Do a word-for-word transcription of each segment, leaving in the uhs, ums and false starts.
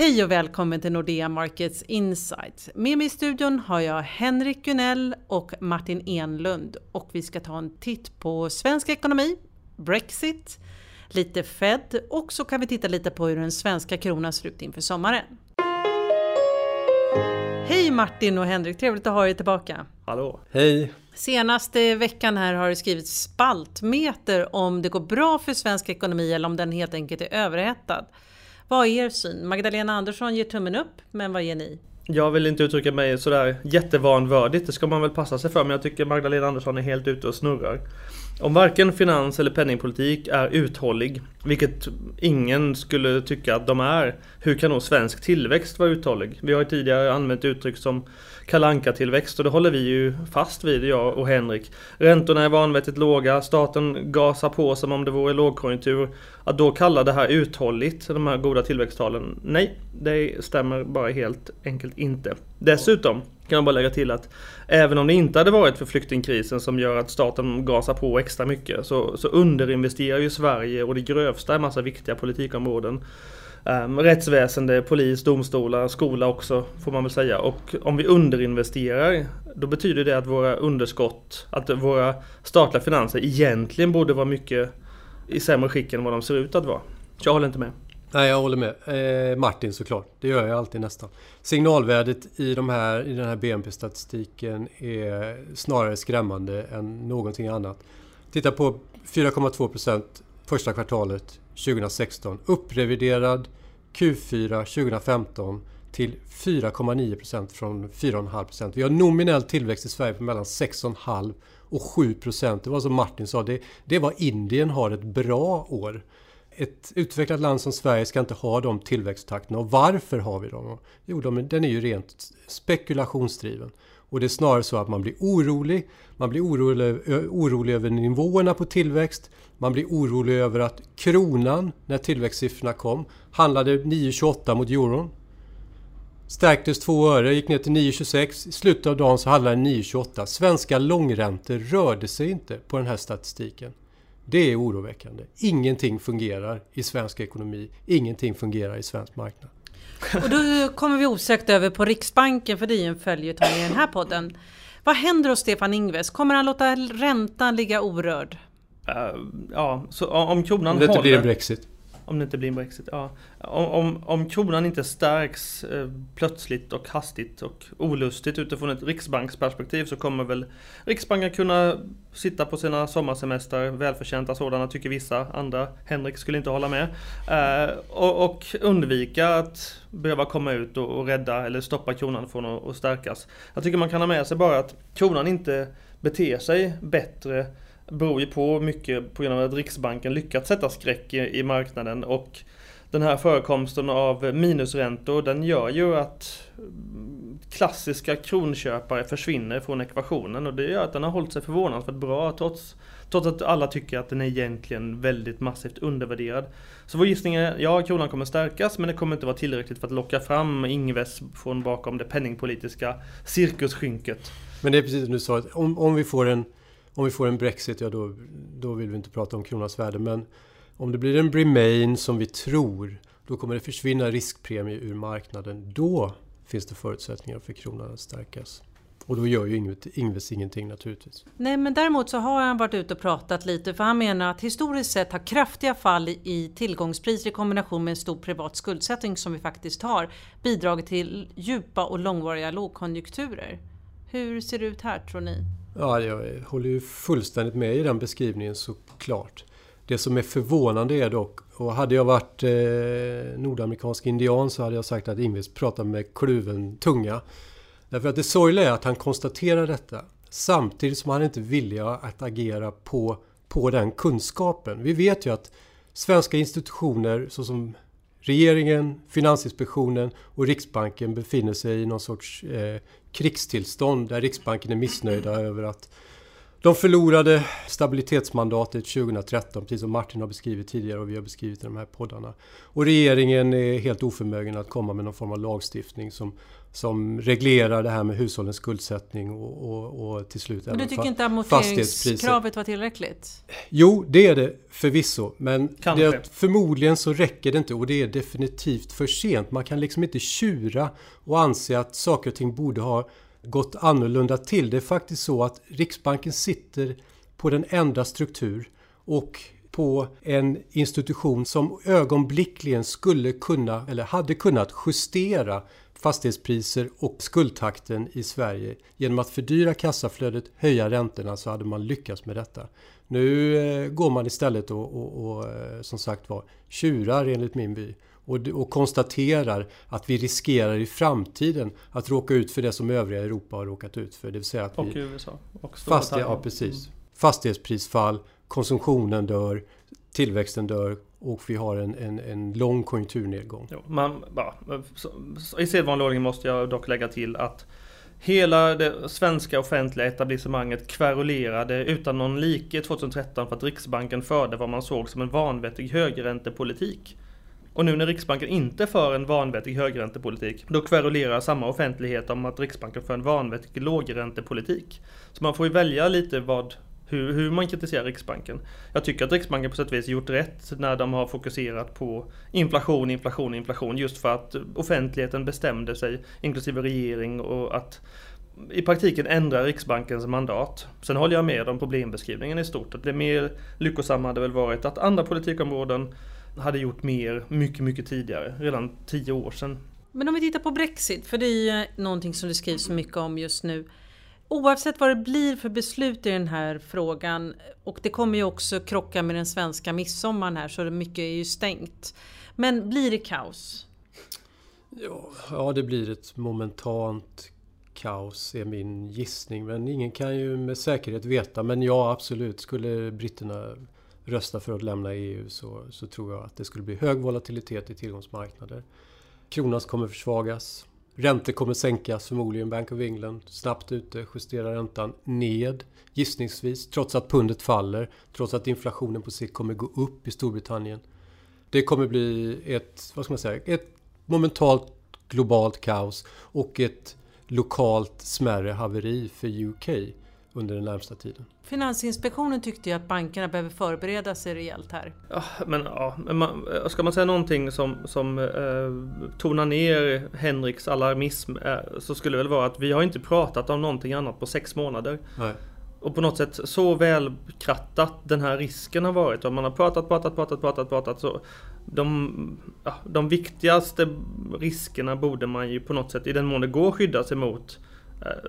Hej och välkommen till Nordea Markets Insight. Med mig i studion har jag Henrik Gunell och Martin Enlund. Och vi ska ta en titt på svensk ekonomi, Brexit, lite Fed och så kan vi titta lite på hur den svenska kronan ser ut inför sommaren. Hej Martin och Henrik, trevligt att ha er tillbaka. Hallå, hej. Senaste veckan här har det skrivits spaltmeter om det går bra för svensk ekonomi eller om den helt enkelt är överhettad. Vad är er syn? Magdalena Andersson ger tummen upp, men vad ger ni? Jag vill inte uttrycka mig sådär jättevanvördigt, det ska man väl passa sig för, men jag tycker Magdalena Andersson är helt ute och snurrar. Om varken finans eller penningpolitik är uthållig, vilket ingen skulle tycka att de är, hur kan då svensk tillväxt vara uthållig? Vi har ju tidigare använt uttryck som kalanka-tillväxt och det håller vi ju fast vid, jag och Henrik. Räntorna är vanvettigt låga, staten gasar på som om det vore lågkonjunktur. Att då kalla det här uthålligt, de här goda tillväxttalen, nej, det stämmer bara helt enkelt inte. Dessutom kan jag bara lägga till att även om det inte hade varit för flyktingkrisen som gör att staten gasar på extra mycket så, så underinvesterar ju Sverige och det grövsta en massa viktiga politikområden. Um, rättsväsende, polis, domstolar, skola också får man väl säga. Och om vi underinvesterar då betyder det att våra underskott, att våra statliga finanser egentligen borde vara mycket i sämre skick än vad de ser ut att vara. Så jag håller inte med. Nej, jag håller med. Eh, Martin såklart. Det gör jag alltid nästan. Signalvärdet i, de här, i den här B N P-statistiken är snarare skrämmande än någonting annat. Titta på fyra komma två procent första kvartalet tjugo sexton. Uppreviderad Q fyra tjugo femton till fyra komma nio procent från fyra komma fem procent. Vi har nominell tillväxt i Sverige på mellan sex komma fem och sju procent. Det var som Martin sa, det, det var Indien har ett bra år. Ett utvecklat land som Sverige ska inte ha de tillväxttakterna. Och varför har vi dem? Jo, de, den är ju rent spekulationsdriven. Och det är snarare så att man blir orolig. Man blir orolig, orolig över nivåerna på tillväxt. Man blir orolig över att kronan, när tillväxtsiffrorna kom, handlade nio tjugoåtta mot euron. Stärktes två öre, gick ner till nio tjugosex. I slutet av dagen så handlade nio tjugoåtta. Svenska långräntor rörde sig inte på den här statistiken. Det är oroväckande. Ingenting fungerar i svensk ekonomi. Ingenting fungerar i svensk marknad. Och då kommer vi osökt över på Riksbanken, för det är ju en följetong i den här podden. Vad händer hos Stefan Ingves? Kommer han låta räntan ligga orörd? Uh, ja, så om kronan håller... Det inte blir en Brexit. Om det inte blir en Brexit, ja. Om, om, om kronan inte stärks eh, plötsligt och hastigt och olustigt utifrån ett riksbanksperspektiv så kommer väl Riksbanken kunna sitta på sina sommarsemester, välförtjänta sådana tycker vissa, andra, Henrik skulle inte hålla med, eh, och, och undvika att behöva komma ut och, och rädda eller stoppa kronan från att stärkas. Jag tycker man kan ha med sig bara att kronan inte beter sig bättre beror ju på mycket på grund av att Riksbanken lyckats sätta skräck i marknaden och den här förekomsten av minusräntor den gör ju att klassiska kronköpare försvinner från ekvationen och det gör att den har hållit sig förvånansvärt bra trots, trots att alla tycker att den är egentligen väldigt massivt undervärderad. Så vår gissning är ja, kronan kommer stärkas men det kommer inte vara tillräckligt för att locka fram Ingves från bakom det penningpolitiska cirkusskynket. Men det är precis som du sa, om, om vi får en Om vi får en Brexit, ja då, då vill vi inte prata om kronans värde. Men om det blir en Remain som vi tror, då kommer det försvinna riskpremie ur marknaden. Då finns det förutsättningar för kronan att stärkas. Och då gör ju Ingves ingenting naturligtvis. Nej, men däremot så har han varit ute och pratat lite. För han menar att historiskt sett har kraftiga fall i tillgångspriser i kombination med en stor privat skuldsättning som vi faktiskt har bidragit till djupa och långvariga lågkonjunkturer. Hur ser det ut här tror ni? Ja, jag håller ju fullständigt med i den beskrivningen såklart. Det som är förvånande är dock, och hade jag varit eh, nordamerikansk indian så hade jag sagt att Ingves pratar med kluven tunga. Därför att det sorgliga är att han konstaterar detta samtidigt som han inte vill att agera på, på den kunskapen. Vi vet ju att svenska institutioner såsom regeringen, Finansinspektionen och Riksbanken befinner sig i någon sorts eh, krigstillstånd där Riksbanken är missnöjda över att De förlorade stabilitetsmandatet tjugo tretton, precis som Martin har beskrivit tidigare och vi har beskrivit i de här poddarna. Och regeringen är helt oförmögen att komma med någon form av lagstiftning som, som reglerar det här med hushållens skuldsättning och, och, och till slut även fastighetspriser. Men du tycker inte amorteringskravet var tillräckligt? Jo, det är det förvisso, men det, förmodligen så räcker det inte och det är definitivt för sent. Man kan liksom inte tjura och anse att saker och ting borde ha gått annorlunda till. Det är faktiskt så att Riksbanken sitter på den enda struktur och på en institution som ögonblickligen skulle kunna eller hade kunnat justera fastighetspriser och skuldtakten i Sverige. Genom att fördyra kassaflödet, höja räntorna, så hade man lyckats med detta. Nu går man istället och, och, och som sagt var tjurar enligt min by. Och, och konstaterar att vi riskerar i framtiden att råka ut för det som övriga Europa har råkat ut för. Det vill säga att och vi, U S A. Och fastig, ja, precis, mm. fastighetsprisfall, konsumtionen dör, tillväxten dör och vi har en, en, en lång konjunkturnedgång. Jo, man, ja, så, så, I sedvanlig ordning måste jag dock lägga till att hela det svenska offentliga etablissemanget kverulerade utan någon like tjugo tretton för att Riksbanken förde vad man såg som en vanvettig högräntepolitik. Och nu när Riksbanken inte för en vanvettig högräntepolitik, då kverulerar samma offentlighet om att Riksbanken för en vanvettig lågräntepolitik. Så man får ju välja lite vad, hur, hur man kritiserar Riksbanken. Jag tycker att Riksbanken på sätt och vis gjort rätt när de har fokuserat på inflation, inflation, inflation. Just för att offentligheten bestämde sig, inklusive regering, och att i praktiken ändrar Riksbankens mandat. Sen håller jag med om problembeskrivningen i stort. Att det mer lyckosamma hade väl varit att andra politikområden hade gjort mer mycket, mycket tidigare, redan tio år sedan. Men om vi tittar på Brexit, för det är ju någonting som det skrivs så mycket om just nu. Oavsett vad det blir för beslut i den här frågan, och det kommer ju också krocka med den svenska midsommaren här, så mycket är ju stängt. Men blir det kaos? Ja, ja det blir ett momentant kaos är min gissning, men ingen kan ju med säkerhet veta. Men ja, absolut, skulle britterna rösta för att lämna E U så, så tror jag att det skulle bli hög volatilitet i tillgångsmarknader. Kronan kommer försvagas. Räntor kommer sänkas, förmodligen Bank of England snabbt ute, justerar räntan ned gissningsvis, trots att pundet faller, trots att inflationen på sikt kommer gå upp i Storbritannien. Det kommer bli ett, vad ska man säga, ett momentalt globalt kaos och ett lokalt smärre haveri för U K under den närmsta tiden. Finansinspektionen tyckte ju att bankerna behöver förbereda sig rejält här. Ja, men ja, man, ska man säga någonting som, som eh, tonar ner Henriks alarmism eh, så skulle det väl vara att vi har inte pratat om någonting annat på sex månader. Nej. Och på något sätt så välkrattat den här risken har varit. Om man har pratat, pratat, pratat, pratat, pratat så de, ja, de viktigaste riskerna borde man ju på något sätt, i den mån det går, skydda sig mot.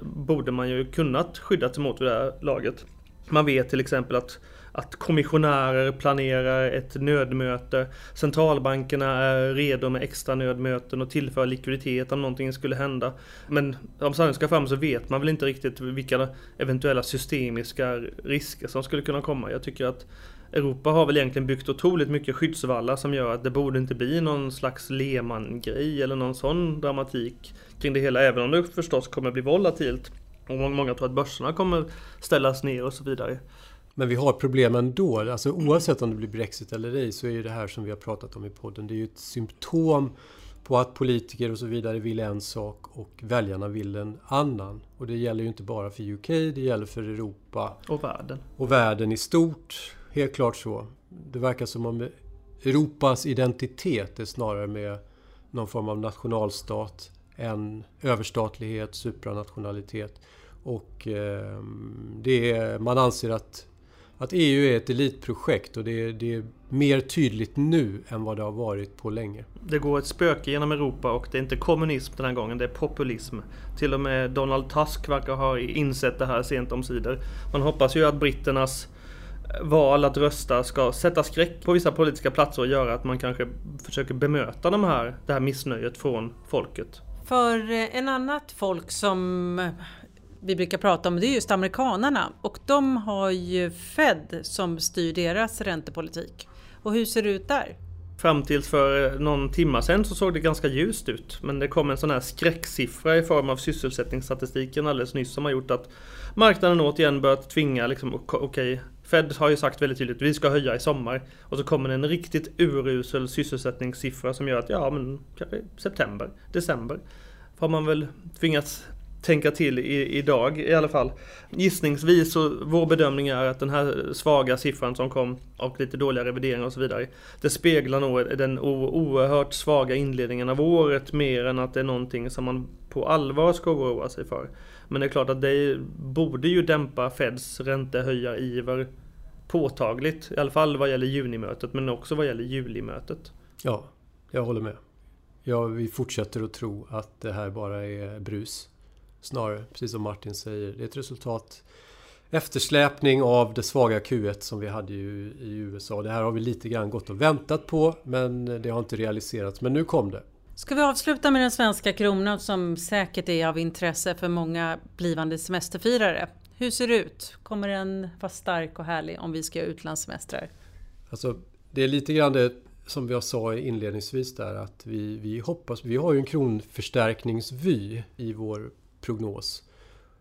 Borde man ju kunnat skydda sig mot det här laget. Man vet till exempel att, att kommissionärer planerar ett nödmöte. Centralbankerna är redo med extra nödmöten och tillför likviditet om någonting skulle hända. Men om sanningen ska fram så vet man väl inte riktigt vilka eventuella systemiska risker som skulle kunna komma. Jag tycker att Europa har väl egentligen byggt otroligt mycket skyddsvallar som gör att det borde inte bli någon slags Lehman-grej eller någon sån dramatik kring det hela, även om det förstås kommer bli volatilt och många tror att börserna kommer ställas ner och så vidare. Men vi har problem ändå, alltså oavsett om det blir Brexit eller ej så är ju det här som vi har pratat om i podden, det är ju ett symptom på att politiker och så vidare vill en sak och väljarna vill en annan. Och det gäller ju inte bara för U K, det gäller för Europa och världen, och världen i stort. Helt klart så. Det verkar som om Europas identitet är snarare med någon form av nationalstat än överstatlighet, supranationalitet. Och eh, det är, man anser att, att E U är ett elitprojekt och det är, det är mer tydligt nu än vad det har varit på länge. Det går ett spöke genom Europa och det är inte kommunism den här gången, det är populism. Till och med Donald Tusk verkar ha insett det här sent om sidor. Man hoppas ju att britternas val att rösta ska sätta skräck på vissa politiska platser och göra att man kanske försöker bemöta de här, det här missnöjet från folket. För en annat folk som vi brukar prata om, det är just amerikanerna. Och de har ju Fed som styr deras räntepolitik. Och hur ser det ut där? Fram tills för någon timma sedan så såg det ganska ljust ut. Men det kom en sån här skräcksiffra i form av sysselsättningsstatistiken alldeles nyss som har gjort att marknaden återigen börjat tvinga, liksom, okej, okay, Fed har ju sagt väldigt tydligt att vi ska höja i sommar. Och så kommer en riktigt urusel sysselsättningssiffra som gör att ja, men september, december har man väl tvingats tänka till i, idag i alla fall. Gissningsvis så vår bedömning är att den här svaga siffran som kom och lite dåliga revideringar och så vidare, det speglar nog den oerhört svaga inledningen av året mer än att det är någonting som man på allvar ska oroa sig för. Men det är klart att det borde ju dämpa Feds räntehöjariver påtagligt, i alla fall vad gäller junimötet men också vad gäller julimötet. Ja, jag håller med. Ja, vi fortsätter att tro att det här bara är brus. Snarare, precis som Martin säger, det är ett resultat, eftersläpning av det svaga Q ett som vi hade ju i U S A. Det här har vi lite grann gått och väntat på, men det har inte realiserats. Men nu kom det. Ska vi avsluta med den svenska kronan som säkert är av intresse för många blivande semesterfirare? Hur ser det ut? Kommer den vara stark och härlig om vi ska göra utlandssemestrar? Alltså, det är lite grann det som vi sa inledningsvis där, att vi, vi hoppas, vi har ju en kronförstärkningsvy i vår prognos.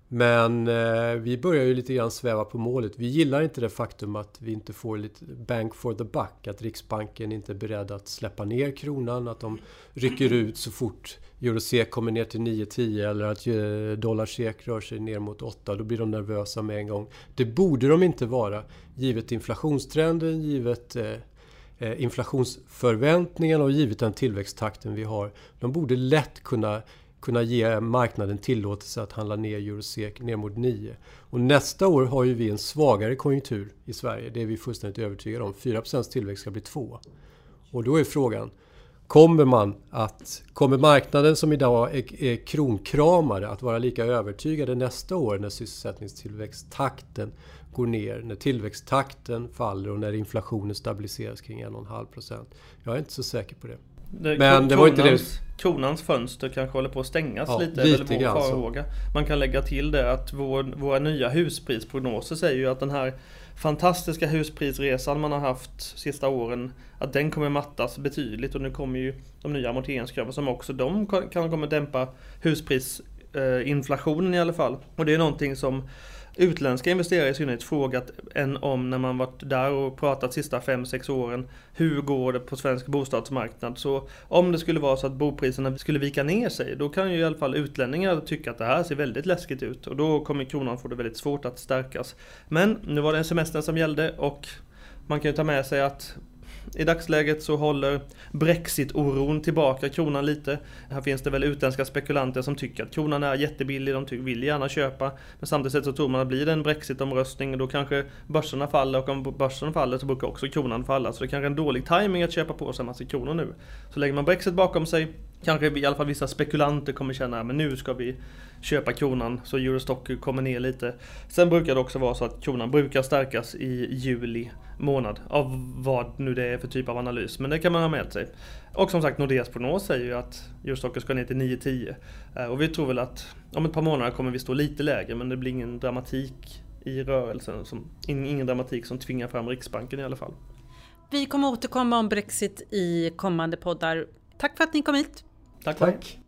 Men eh, vi börjar ju lite grann sväva på målet. Vi gillar inte det faktum att vi inte får lite bang for the buck, att Riksbanken inte är beredd att släppa ner kronan, att de rycker ut så fort euro-SEK kommer ner till nio tio eller att dollar-SEK rör sig ner mot åtta, då blir de nervösa med en gång. Det borde de inte vara, givet inflationstrenden, givet eh, eh, inflationsförväntningen och givet den tillväxttakten vi har. De borde lätt kunna kunna ge marknaden tillåtelse att handla ner euro-SEK ner mot nio. Och nästa år har ju vi en svagare konjunktur i Sverige. Det är vi fullständigt övertygade om. fyra procent tillväxt ska bli två. Och då är frågan, kommer man att kommer marknaden som idag är, är kronkramare att vara lika övertygade nästa år när sysselsättningstillväxttakten går ner, när tillväxttakten faller och när inflationen stabiliseras kring en komma fem procent? Jag är inte så säker på det. Det, Men det var inte det. Kronans fönster kanske håller på att stängas ja, lite, lite eller vår farhåga. Man kan lägga till det att vår, våra nya husprisprognoser säger ju att den här fantastiska husprisresan man har haft sista åren, att den kommer mattas betydligt, och nu kommer ju de nya amorteringskraven som också de kan komma dämpa husprisinflationen i alla fall. Och det är någonting som utländska investerare i synnerhet frågat en om när man varit där och pratat sista fem sex åren. Hur går det på svensk bostadsmarknad? Så om det skulle vara så att bopriserna skulle vika ner sig, då kan ju i alla fall utlänningar tycka att det här ser väldigt läskigt ut. Och då kommer kronan få det väldigt svårt att stärkas. Men nu var det en semester som gällde, och man kan ju ta med sig att i dagsläget så håller Brexit-oron tillbaka kronan lite. Här finns det väl utländska spekulanter som tycker att kronan är jättebillig, de tycker, vill gärna köpa. Men samtidigt så tror man att blir det en Brexit-omröstning och då kanske börserna faller, och om börsen faller så brukar också kronan falla. Så det är kanske en dålig timing att köpa på sig en massa kronor nu. Så lägger man Brexit bakom sig, kanske i alla fall vissa spekulanter kommer känna men nu ska vi köpa kronan, så eurostock kommer ner lite. Sen brukar det också vara så att kronan brukar stärkas i juli månad, av vad nu det är för typ av analys, men det kan man ha med sig. Och som sagt, Nordeas prognos säger ju att eurostocken ska ner till nio tio, och vi tror väl att om ett par månader kommer vi stå lite lägre, men det blir ingen dramatik i rörelsen, som, ingen dramatik som tvingar fram Riksbanken i alla fall. Vi kommer återkomma om Brexit i kommande poddar. Tack för att ni kom hit. Tack. Tack.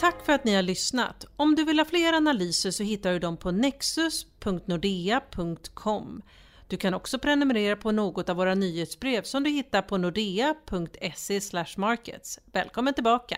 Tack för att ni har lyssnat. Om du vill ha fler analyser så hittar du dem på nexus punkt nordea punkt com. Du kan också prenumerera på något av våra nyhetsbrev som du hittar på nordea punkt se slash markets. Välkommen tillbaka!